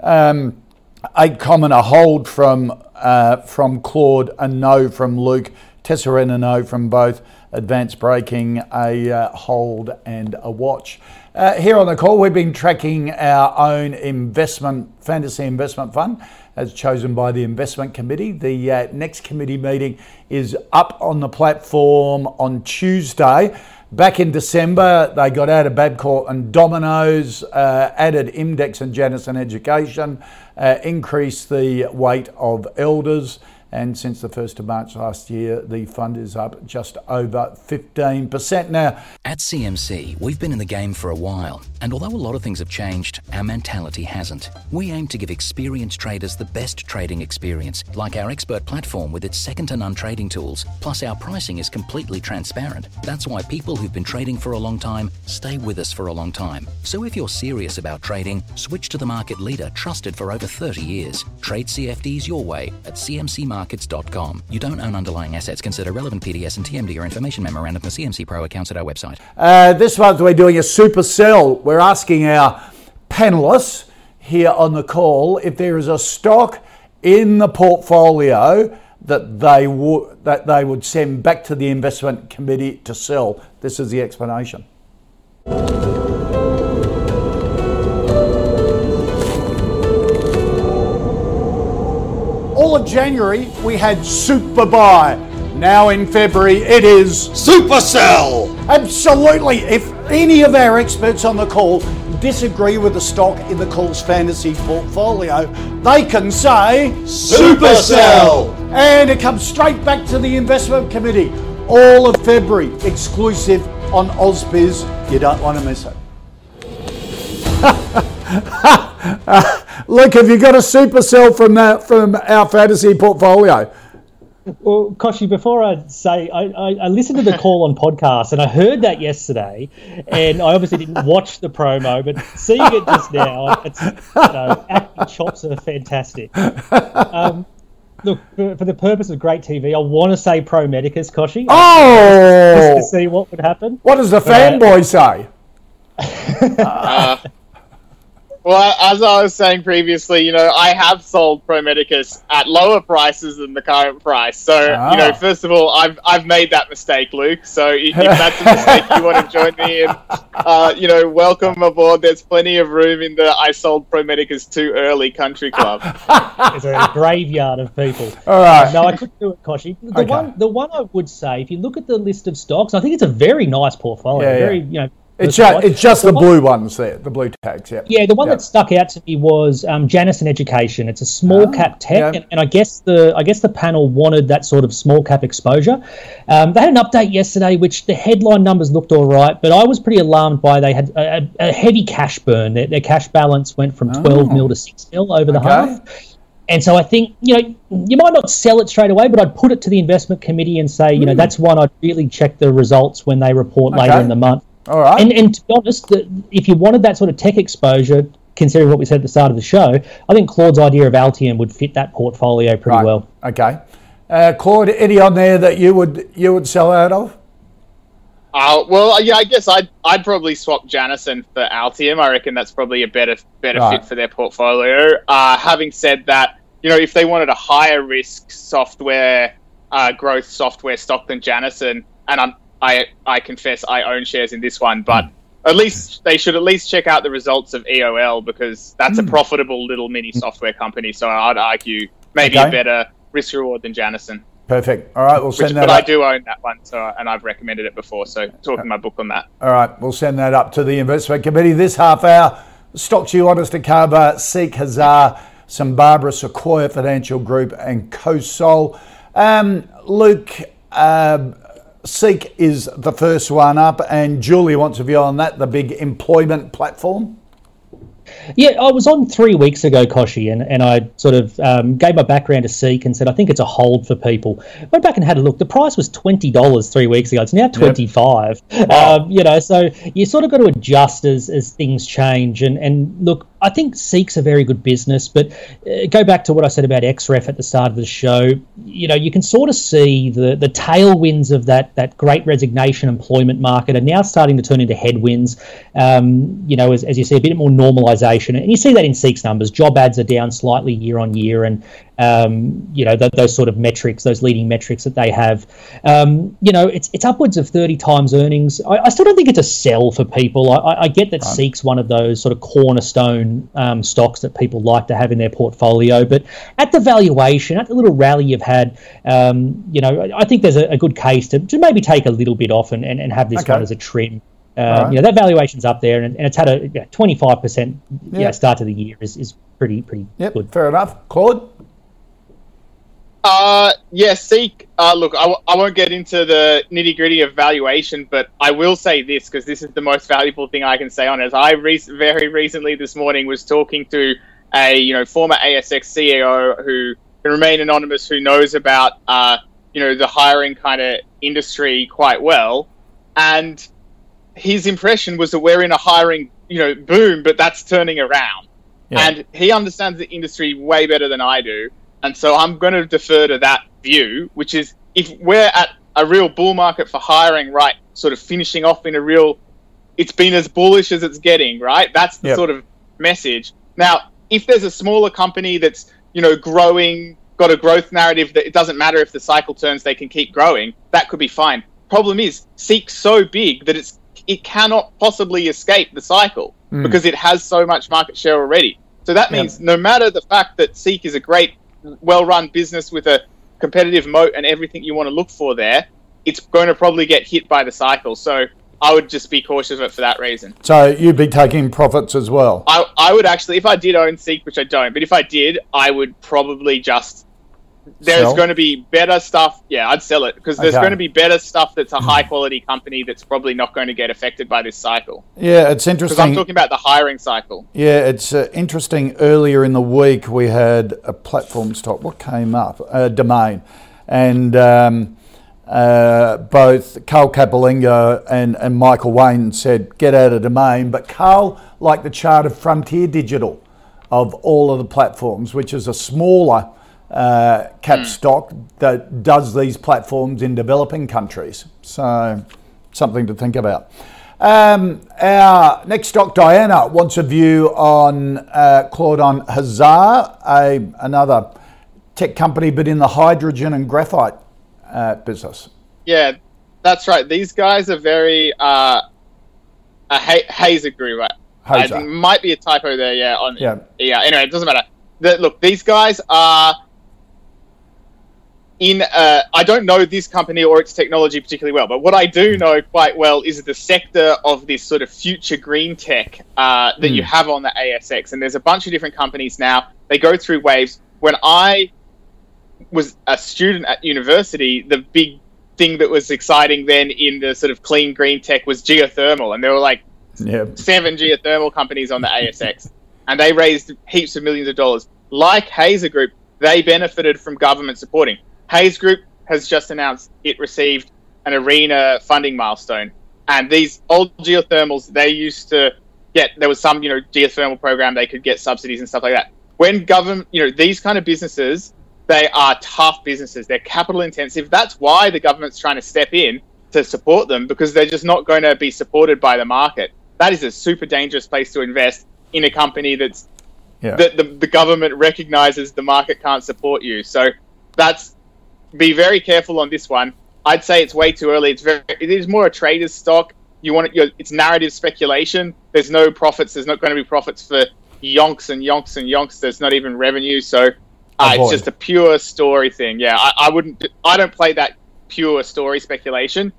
Um, eight common, a hold from, uh, from Claude, a no from Luke. Tesserent, a no from both. Advanced Braking, a uh, hold and a watch. Uh, here on the call, we've been tracking our own investment, fantasy investment fund, as chosen by the investment committee. The uh, next committee meeting is up on the platform on Tuesday. Back in December, they got out of Babcock and Domino's, uh, added IMDEX and Janison Education, uh, increased the weight of elders. And since the first of March last year, the fund is up just over fifteen percent now. At C M C, we've been in the game for a while, and although a lot of things have changed, our mentality hasn't. We aim to give experienced traders the best trading experience, like our expert platform with its second-to-none trading tools, plus our pricing is completely transparent. That's why people who've been trading for a long time stay with us for a long time. So if you're serious about trading, switch to the market leader trusted for over thirty years. Trade C F Ds your way at C M C Market dot com. You don't own underlying assets. Consider relevant P D S and T M D or information memorandum for C M C Pro accounts at our website. Uh, this month we're doing a super sell. We're asking our panellists here on the call if there is a stock in the portfolio that they would that they would send back to the investment committee to sell. This is the explanation. All of January, we had super buy. Now in February, it is super sell. Absolutely. If any of our experts on the call disagree with the stock in the call's fantasy portfolio, they can say super sell. And it comes straight back to the investment committee. All of February, exclusive on Ausbiz. You don't want to miss it. uh, look, have you got a super sell from uh, from our fantasy portfolio? Well, Koshi, before I say, I, I, I listened to the call on podcast, and I heard that yesterday, and I obviously didn't watch the promo, but seeing it just now, it's, you know, acting chops are fantastic. Um, Look, for, for the purpose of great T V, I want to say Pro Medicus, Koshy. Oh! Just to see what would happen. What does the but, fanboy uh, say? uh, well, as I was saying previously, you know, I have sold Pro Medicus at lower prices than the current price. So, ah. you know, first of all, I've I've made that mistake, Luke. So if, if that's a mistake you want to join me in, uh, you know, welcome aboard. There's plenty of room in the I sold Pro Medicus too early country club. It's a graveyard of people. All right. Uh, no, I couldn't do it, Koshy. The okay. one, the one I would say, if you look at the list of stocks, I think it's a very nice portfolio. Yeah, yeah. Very, you know. It's just, it's just the, the blue one, ones there, the blue tags, yeah. Yeah, the one yeah. that stuck out to me was um, Janison Education. It's a small oh, cap tech, yeah. and, and I guess the I guess the panel wanted that sort of small cap exposure. Um, they had an update yesterday, which the headline numbers looked all right, but I was pretty alarmed by they had a, a heavy cash burn. Their, their cash balance went from twelve oh. mil to six mil over the okay. half. And so I think, you know, you might not sell it straight away, but I'd put it to the investment committee and say, you mm. know, that's one I'd really check the results when they report okay. later in the month. All right. And, and to be honest, the, if you wanted that sort of tech exposure, considering what we said at the start of the show, I think Claude's idea of Altium would fit that portfolio pretty right. well. Okay. Uh, Claude, any on there that you would you would sell out of? Uh, well, yeah, I guess I'd, I'd probably swap Janison for Altium. I reckon that's probably a better, better right. fit for their portfolio. Uh, having said that, you know, if they wanted a higher risk software, uh, growth software stock than Janison, and I'm I, I confess I own shares in this one, but at least they should at least check out the results of E O L, because that's mm. a profitable little mini software company. So I'd argue maybe okay. a better risk reward than Janison. Perfect. All right, we'll send Which, that. But up. I do own that one, so and I've recommended it before. So talking my book on that. All right, we'll send that up to the investment committee this half hour. Stocks you want us to cover: Seek, Hazer, St Barbara, Sequoia Financial Group, and Cosol. Um, Luke. Um, Seek is the first one up, and Julie wants a view on that, the big employment platform. Yeah, I was on three weeks ago, Koshy, and, and I sort of um, gave my background to Seek and said, I think it's a hold for people. Went back and had a look. The price was twenty dollars three weeks ago. It's now twenty-five dollars. Yep. Wow. Um, you know, so you sort of got to adjust as, as things change. And, and look, I think Seek's a very good business, but uh, go back to what I said about Xref at the start of the show. You know, you can sort of see the, the tailwinds of that, that great resignation employment market are now starting to turn into headwinds, um, you know, as, as you see, a bit more normalisation. And you see that in Seek's numbers. Job ads are down slightly year on year, and, um, you know, th- those sort of metrics, those leading metrics that they have. Um, you know, it's it's upwards of thirty times earnings. I, I still don't think it's a sell for people. I, I get that right. Seek's one of those sort of cornerstone Um, stocks that people like to have in their portfolio, but at the valuation, at the little rally you've had, um, you know, I, I think there's a, a good case to, to maybe take a little bit off and, and, and have this okay. one as a trim. Um, right. You know, that valuation's up there, and, and it's had a you know, twenty-five percent yeah. you know, start to the year is, is pretty pretty yep, good. Fair enough. Claude? Uh, yeah, Seek, uh, look, I, w- I won't get into the nitty-gritty of valuation, but I will say this, because this is the most valuable thing I can say on it. I re- very recently this morning was talking to a you know former A S X C E O who can remain anonymous, who knows about uh, you know the hiring kind of industry quite well, and his impression was that we're in a hiring you know boom, but that's turning around. Yeah. And he understands the industry way better than I do. And so I'm going to defer to that view, which is if we're at a real bull market for hiring, right, sort of finishing off in a real, it's been as bullish as it's getting, right? That's the yep. sort of message. Now, if there's a smaller company that's, you know, growing, got a growth narrative that it doesn't matter if the cycle turns, they can keep growing, that could be fine. Problem is, Seek's so big that it's it cannot possibly escape the cycle mm. because it has so much market share already. So that means yep. no matter the fact that Seek is a great well-run business with a competitive moat and everything you want to look for there, it's going to probably get hit by the cycle. So I would just be cautious of it for that reason. So you'd be taking profits as well? I, I would actually, if I did own Seek, which I don't, but if I did, I would probably just, there's sell? going to be better stuff. Yeah, I'd sell it because there's okay. going to be better stuff that's a high-quality company that's probably not going to get affected by this cycle. Yeah, it's interesting. Because I'm talking about the hiring cycle. Yeah, it's uh, interesting. Earlier in the week, we had a platform stock. What came up? Uh, Domain. And um, uh, both Carl Capolingo and, and Michael Wayne said, get out of Domain. But Carl liked the chart of Frontier Digital of all of the platforms, which is a smaller uh, cap mm. stock that does these platforms in developing countries. So something to think about. Um, our next stock, Diana, wants a view on uh, Claude on Hazer, a, another tech company, but in the hydrogen and graphite uh, business. Yeah, that's right. These guys are very uh, a ha- Hazer Group, right? Hazer. I think might be a typo there. Yeah. On yeah. yeah. Anyway, it doesn't matter. The, look, these guys are in. Uh, I don't know this company or its technology particularly well, but what I do know quite well is the sector of this sort of future green tech uh, that mm. you have on the A S X. And there's a bunch of different companies now. They go through waves. When I was a student at university, the big thing that was exciting then in the sort of clean green tech was geothermal, and there were like yep. seven geothermal companies on the A S X, and they raised heaps of millions of dollars. Like Hazer Group, they benefited from government supporting. Hazer Group has just announced it received an ARENA funding milestone, and these old geothermals, they used to get, there was some, you know, geothermal program, they could get subsidies and stuff like that. When government, you know, these kind of businesses, they are tough businesses. They're capital intensive. That's why the government's trying to step in to support them, because they're just not going to be supported by the market. That is a super dangerous place to invest in a company that's yeah. that the, the government recognizes the market can't support you. So that's, be very careful on this one. I'd say it's way too early. It's very, it is more a trader's stock. You want it, your, it's narrative speculation. There's no profits. There's not going to be profits for yonks and yonks and yonks. There's not even revenue. So. Uh, it's just a pure story thing. Yeah, I, I wouldn't. I don't play that pure story speculation.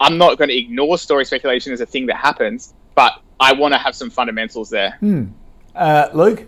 I'm not going to ignore story speculation as a thing that happens, but I want to have some fundamentals there. Hmm. Uh, Luke,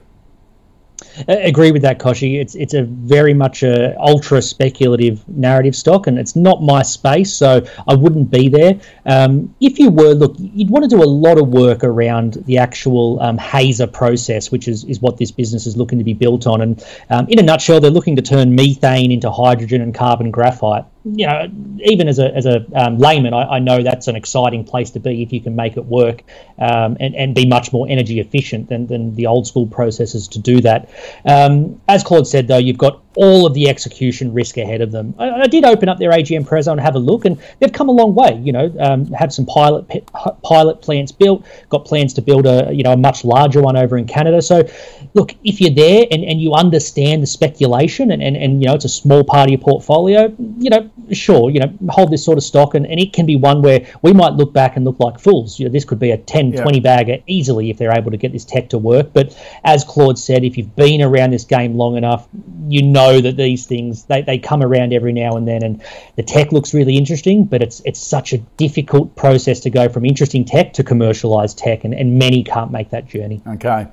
I agree with that, Koshy. It's it's a very much a ultra speculative narrative stock, and it's not my space, so I wouldn't be there. Um, if you were, look, you'd want to do a lot of work around the actual um, Hazer process, which is, is what this business is looking to be built on. And um, in a nutshell, they're looking to turn methane into hydrogen and carbon graphite. You know, even as a as a um, layman, I, I know that's an exciting place to be if you can make it work um, and, and be much more energy efficient than, than the old school processes to do that. Um, as Claude said, though, you've got all of the execution risk ahead of them. I, I did open up their A G M preso and have a look, and they've come a long way. You know, um, had some pilot p- pilot plants built, got plans to build a you know a much larger one over in Canada. So, look, if you're there and, and you understand the speculation and, and, and you know it's a small part of your portfolio, you know, sure, you know, hold this sort of stock, and, and it can be one where we might look back and look like fools. You know, this could be a ten, yeah. twenty bagger easily if they're able to get this tech to work. But as Claude said, if you've been around this game long enough, you know. know that these things, they, they come around every now and then, and the tech looks really interesting, but it's it's such a difficult process to go from interesting tech to commercialized tech, and, and many can't make that journey. Okay.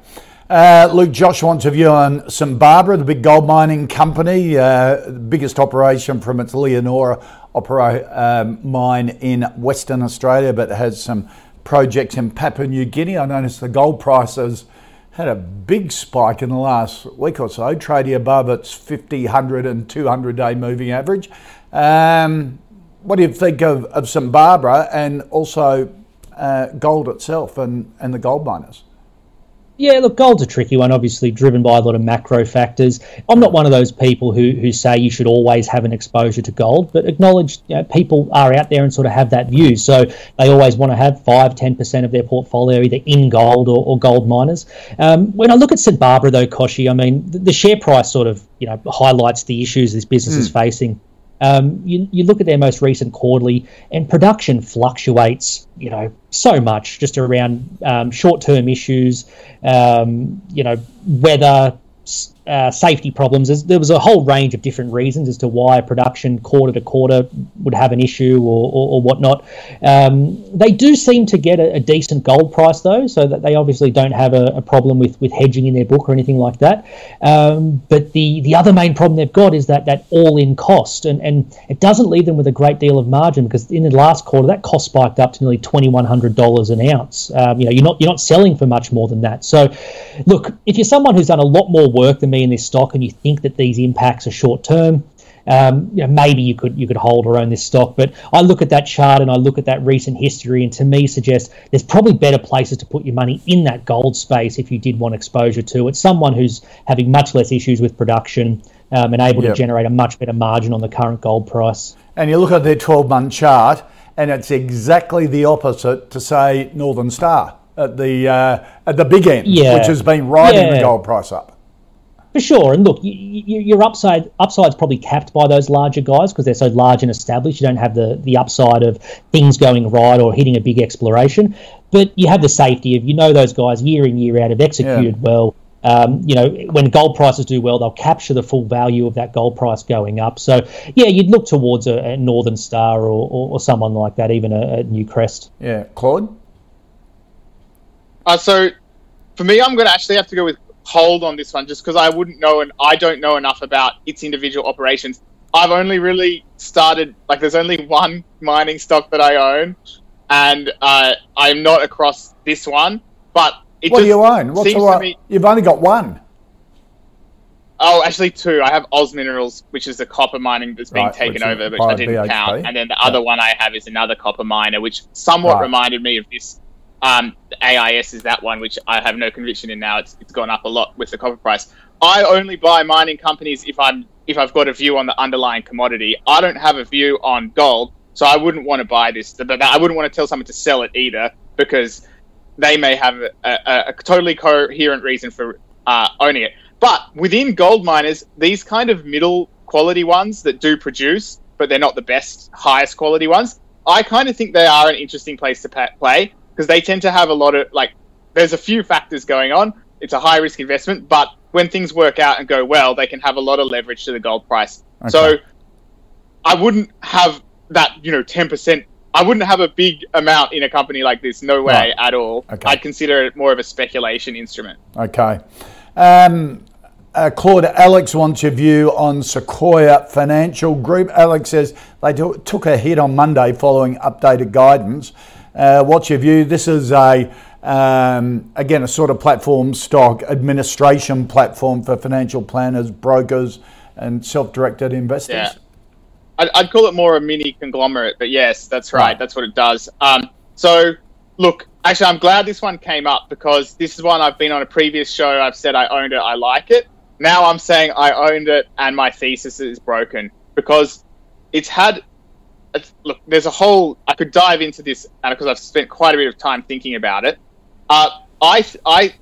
Uh, Luke, Josh wants a view on St Barbara, the big gold mining company, uh, biggest operation from its Leonora opera, um, mine in Western Australia, but has some projects in Papua New Guinea. I noticed the gold prices had a big spike in the last week or so, trading above its fifty, one hundred and two hundred day moving average. Um, what do you think of, of St Barbara, and also uh, gold itself and, and the gold miners? Yeah, look, gold's a tricky one, obviously driven by a lot of macro factors. I'm not one of those people who, who say you should always have an exposure to gold, but acknowledge, you know, people are out there and sort of have that view. So they always want to have five, ten percent of their portfolio either in gold or, or gold miners. Um, when I look at St Barbara, though, Koshy, I mean, the, the share price sort of, you know, highlights the issues this business mm. is facing. Um, you, you look at their most recent quarterly, and production fluctuates, you know, so much just around um, short-term issues, um, you know, weather, uh, safety problems. There was a whole range of different reasons as to why production quarter to quarter would have an issue or, or, or whatnot. Um, they do seem to get a, a decent gold price, though, so that they obviously don't have a, a problem with, with hedging in their book or anything like that. Um, but the, the other main problem they've got is that, that all-in cost, and, and it doesn't leave them with a great deal of margin, because in the last quarter, that cost spiked up to nearly twenty-one hundred dollars an ounce. Um, you know, you're not, you're not selling for much more than that. So, look, if you're someone who's done a lot more work than me in this stock, and you think that these impacts are short term, um, you know, maybe you could you could hold or own this stock. But I look at that chart and I look at that recent history, and to me suggests there's probably better places to put your money in that gold space if you did want exposure to it. Someone who's having much less issues with production, um, and able yep. to generate a much better margin on the current gold price. And you look at their twelve-month chart, and it's exactly the opposite to, say, Northern Star at the uh, at the big end, yeah. which has been riding yeah. the gold price up. For sure, and look, you, you, your upside upside's probably capped by those larger guys because they're so large and established. You don't have the, the upside of things going right or hitting a big exploration, but you have the safety of, you know, those guys year in, year out have executed yeah. well. Um, you know, when gold prices do well, they'll capture the full value of that gold price going up. So, yeah, you'd look towards a, a Northern Star or, or, or someone like that, even a, a Newcrest. Yeah, Claude? Uh, so, for me, I'm going to actually have to go with hold on this one, just because I wouldn't know, and I don't know enough about its individual operations. I've only really started, like, there's only one mining stock that I own, and uh, I'm not across this one. But it what just do you own? What's seems to me, you've only got one. Oh, actually, two. I have Oz Minerals, which is the copper mining that's being right, taken which over, which I didn't B H P. Count, and then the yeah. other one I have is another copper miner, which somewhat right. reminded me of this. Um, A I S is that one, which I have no conviction in now. It's, it's gone up a lot with the copper price. I only buy mining companies if I'm if I've got a view on the underlying commodity. I don't have a view on gold, so I wouldn't want to buy this. I wouldn't want to tell someone to sell it either, because they may have a, a, a totally coherent reason for uh, owning it. But within gold miners, these kind of middle quality ones that do produce, but they're not the best, highest quality ones, I kind of think they are an interesting place to pa- play. Because they tend to have a lot of, like, there's a few factors going on. It's a high-risk investment, but when things work out and go well, they can have a lot of leverage to the gold price. Okay. So I wouldn't have that, you know, ten percent. I wouldn't have a big amount in a company like this. No way no. at all. Okay. I'd consider it more of a speculation instrument. Okay. Um, uh, Claude, Alex wants your view on Sequoia Financial Group. Alex says they do, took a hit on Monday following updated guidance. Uh, what's your view? This is a, um, again, a sort of platform stock, administration platform for financial planners, brokers, and self-directed investors. Yeah. I'd, I'd call it more a mini conglomerate, but yes, that's right. right. That's what it does. Um, so, look, actually, I'm glad this one came up because this is one I've been on a previous show. I've said I owned it, I like it. Now I'm saying I owned it and my thesis is broken because it's had... Look, there's a whole... I could dive into this because I've spent quite a bit of time thinking about it. Uh, I, I,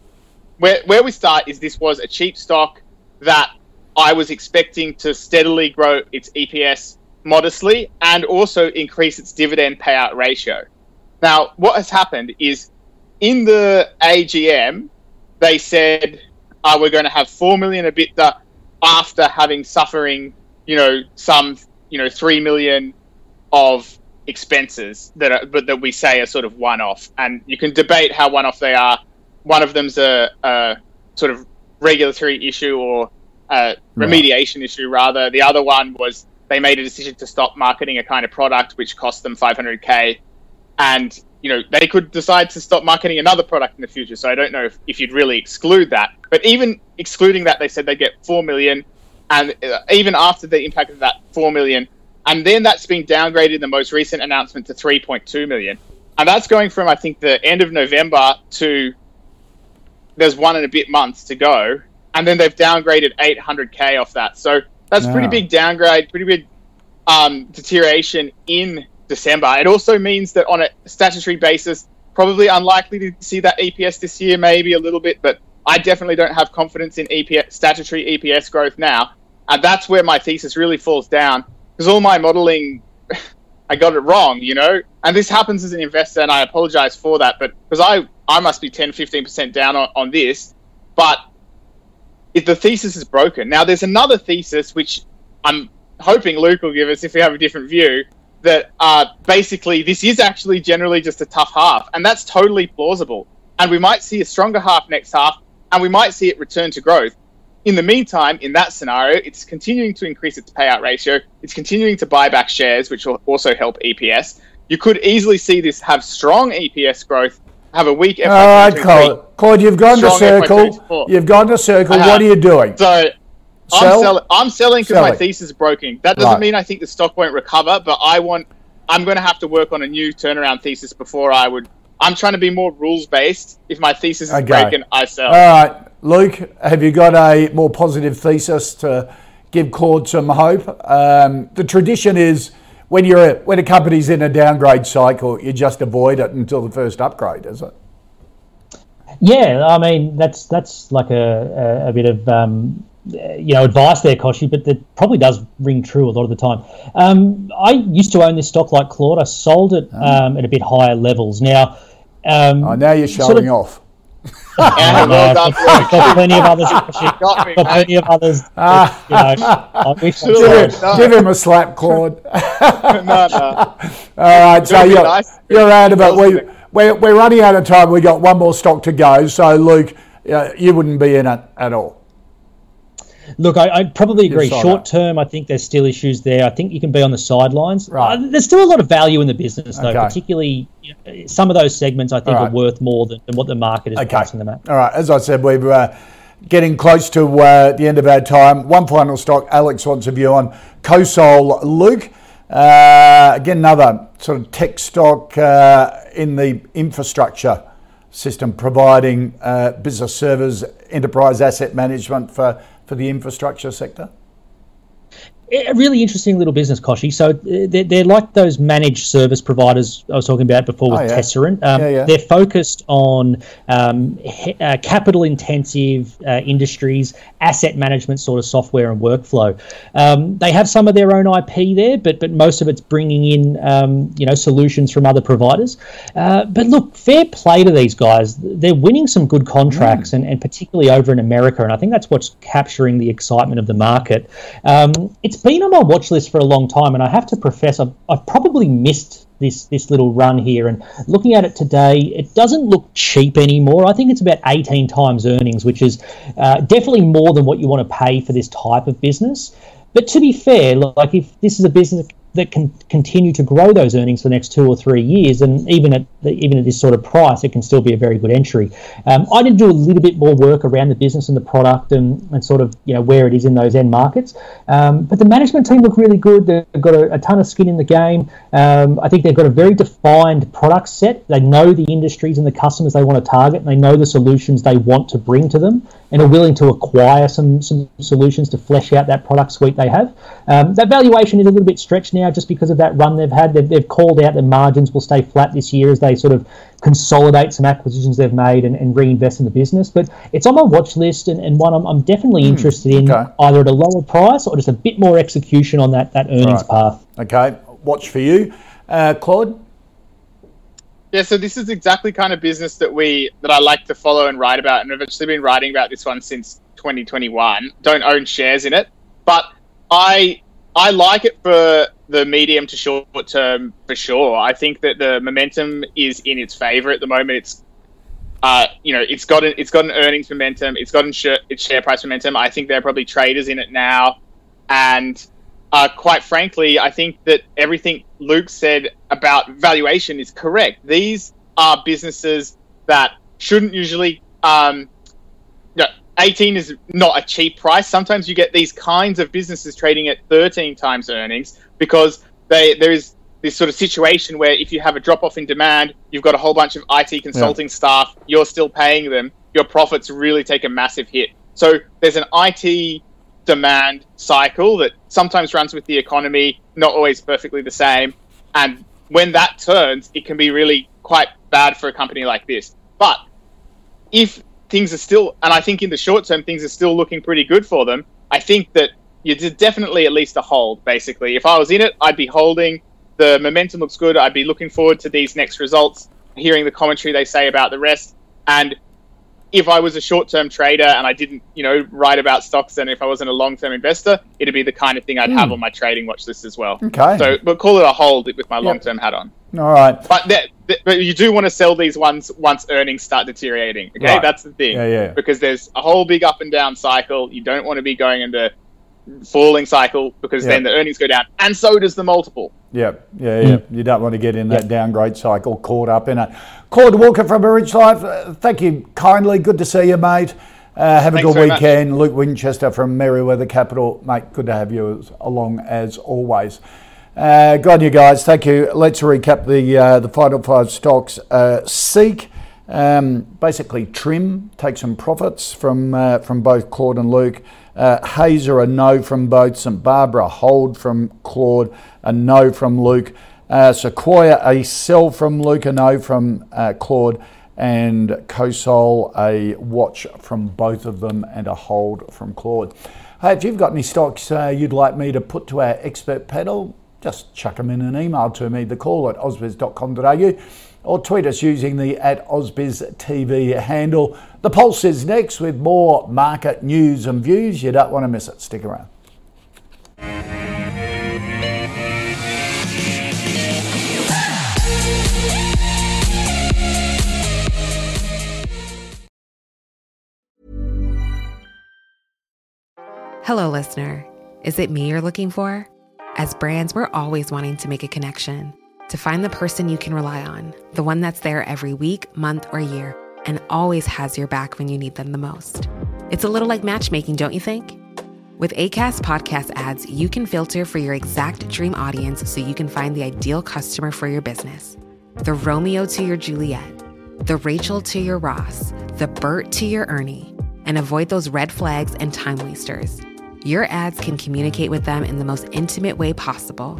where, where we start is this was a cheap stock that I was expecting to steadily grow its E P S modestly and also increase its dividend payout ratio. Now, what has happened is in the A G M, they said, uh, we're going to have four million EBITDA after having suffering, you know, some, you know, three million... of expenses that are, but that we say are sort of one-off, and you can debate how one-off they are. One of them's a, a sort of regulatory issue or a remediation right. issue, rather. The other one was they made a decision to stop marketing a kind of product which cost them five hundred K, and you know they could decide to stop marketing another product in the future. So I don't know if, if you'd really exclude that. But even excluding that, they said they get four million, and even after the impact of that four million. And then that's been downgraded in the most recent announcement to three point two million. And that's going from, I think, the end of November to there's one and a bit months to go. And then they've downgraded eight hundred K off that. So that's yeah. pretty big downgrade, pretty big um, deterioration in December. It also means that on a statutory basis, probably unlikely to see that E P S this year, maybe a little bit. But I definitely don't have confidence in E P S, statutory E P S growth now. And that's where my thesis really falls down. Because all my modelling, I got it wrong, you know? And this happens as an investor, and I apologise for that, but because I, I must be ten, fifteen percent down on, on this, but if the thesis is broken. Now, there's another thesis, which I'm hoping Luke will give us if we have a different view, that uh, basically this is actually generally just a tough half, and that's totally plausible. And we might see a stronger half next half, and we might see it return to growth. In the meantime, in that scenario, it's continuing to increase its payout ratio. It's continuing to buy back shares, which will also help E P S. You could easily see this have strong E P S growth, have a weak F Y twenty-three. All right, Claude. Claude, you've gone to circle. You've gone to circle. Uh-huh. What are you doing? So Sell? I'm, sell- I'm selling because my thesis is broken. That doesn't right. mean I think the stock won't recover, but I want. I'm going to have to work on a new turnaround thesis before I would. I'm trying to be more rules-based. If my thesis is okay. broken, I sell. All right. Luke, have you got a more positive thesis to give Claude some hope. Um, the tradition is when you're a, when a company's in a downgrade cycle, you just avoid it until the first upgrade, is it? Yeah, I mean that's that's like a a, a bit of um, you know advice there, Koshy, but that probably does ring true a lot of the time. Um, I used to own this stock like Claude. I sold it oh. um, at a bit higher levels. Now, um, oh, now you're showing sort of, off. Yeah, well for, for plenty of others, got me, for plenty of others. Ah. You know, give, him, give him a slap, Claude. no, no. All right, so you're, nice. you're out of it. We, we're, we're running out of time. We got one more stock to go. So, Luke, uh, you wouldn't be in it at all. Look, I, I probably agree. Short term, I think there's still issues there. I think you can be on the sidelines. Right. Uh, there's still a lot of value in the business, though, okay. particularly you know, some of those segments I think right. are worth more than, than what the market is okay. pricing them at. All right. As I said, we're uh, getting close to uh, the end of our time. One final stock. Alex wants a view on Cosol. Luke, uh, again, another sort of tech stock uh, in the infrastructure system, providing uh, business servers, enterprise asset management for for the infrastructure sector? A really interesting little business, Koshy. So they're, they're like those managed service providers I was talking about before with oh, yeah. Tesserent. Um, yeah, yeah. They're focused on um, he, uh, capital-intensive uh, industries, asset management sort of software and workflow. Um, they have some of their own I P there, but but most of it's bringing in um, you know solutions from other providers. Uh, but look, fair play to these guys. They're winning some good contracts, mm. and, and particularly over in America, and I think that's what's capturing the excitement of the market. Um, it's It's been on my watch list for a long time, and I have to profess I've, I've probably missed this this little run here. And looking at it today, it doesn't look cheap anymore. I think it's about eighteen times earnings, which is uh, definitely more than what you want to pay for this type of business. But to be fair, like if this is a business that can continue to grow those earnings for the next two or three years, and even at the, even at this sort of price, it can still be a very good entry. Um, I did do a little bit more work around the business and the product, and, and sort of you know where it is in those end markets. Um, but the management team look really good. They've got a, a ton of skin in the game. Um, I think they've got a very defined product set. They know the industries and the customers they want to target, and they know the solutions they want to bring to them, and are willing to acquire some some solutions to flesh out that product suite they have. Um, that valuation is a little bit stretched now just because of that run they've had. They've, they've called out that margins will stay flat this year as they sort of consolidate some acquisitions they've made and, and reinvest in the business. But it's on my watch list, and, and one I'm, I'm definitely mm, interested in, okay. either at a lower price or just a bit more execution on that, that earnings right. path. Okay, watch for you. Uh, Claude? Yeah, so this is exactly the kind of business that we that I like to follow and write about, and I've actually been writing about this one since twenty twenty-one. Don't own shares in it, but I I like it for the medium to short term for sure. I think that the momentum is in its favor at the moment. It's uh, you know, it's got an, it's got an earnings momentum. It's got an share, its share price momentum. I think there are probably traders in it now, and uh, quite frankly, I think that everything Luke said about valuation is correct. These are businesses that shouldn't usually. Um, no, eighteen is not a cheap price. Sometimes you get these kinds of businesses trading at thirteen times earnings because they there is this sort of situation where if you have a drop-off in demand, you've got a whole bunch of I T consulting yeah. staff, you're still paying them, your profits really take a massive hit. So there's an I T demand cycle that sometimes runs with the economy, not always perfectly the same. And when that turns, it can be really quite bad for a company like this. But if things are still, and I think in the short term, things are still looking pretty good for them, I think that you're definitely at least a hold, basically. If I was in it, I'd be holding. The momentum looks good. I'd be looking forward to these next results, hearing the commentary they say about the rest. And if I was a short-term trader and I didn't, you know, write about stocks, and if I wasn't a long-term investor, it'd be the kind of thing I'd mm. have on my trading watch list as well. Okay. So, but call it a hold with my yep. long-term hat on. All right. But that, that, but you do want to sell these ones once earnings start deteriorating. Okay, right. That's the thing. Yeah, yeah. Because there's a whole big up and down cycle. You don't want to be going into falling cycle because yep. then the earnings go down, and so does the multiple. Yep. Yeah, yeah, yeah. You don't want to get in that yep. downgrade cycle caught up in it. Claude Walker from A Rich Life, uh, thank you kindly. Good to see you, mate. Uh, have Thanks a good weekend. Much. Luke Winchester from Merewether Capital, mate, good to have you as, along as always. Uh, good on you guys. Thank you. Let's recap the uh, the final five stocks. Uh, Seek, um, basically trim, take some profits from uh, from both Claude and Luke. Uh, Hazer, a no from both. St Barbara, a hold from Claude, a no from Luke. Uh, Sequoia, a sell from Luke, a no from uh, Claude. And Cosol, a watch from both of them and a hold from Claude. Hey, if you've got any stocks uh, you'd like me to put to our expert panel, just chuck them in an email to me, the call at ausbiz dot com dot a u, or tweet us using the at ausbiz T V handle. The Pulse is next with more market news and views. You don't want to miss it. Stick around. Hello, listener. Is it me you're looking for? As brands, we're always wanting to make a connection. To find the person you can rely on, the one that's there every week, month, or year, and always has your back when you need them the most. It's a little like matchmaking, don't you think? With Acast podcast ads, you can filter for your exact dream audience so you can find the ideal customer for your business. The Romeo to your Juliet, the Rachel to your Ross, the Bert to your Ernie, and avoid those red flags and time wasters. Your ads can communicate with them in the most intimate way possible.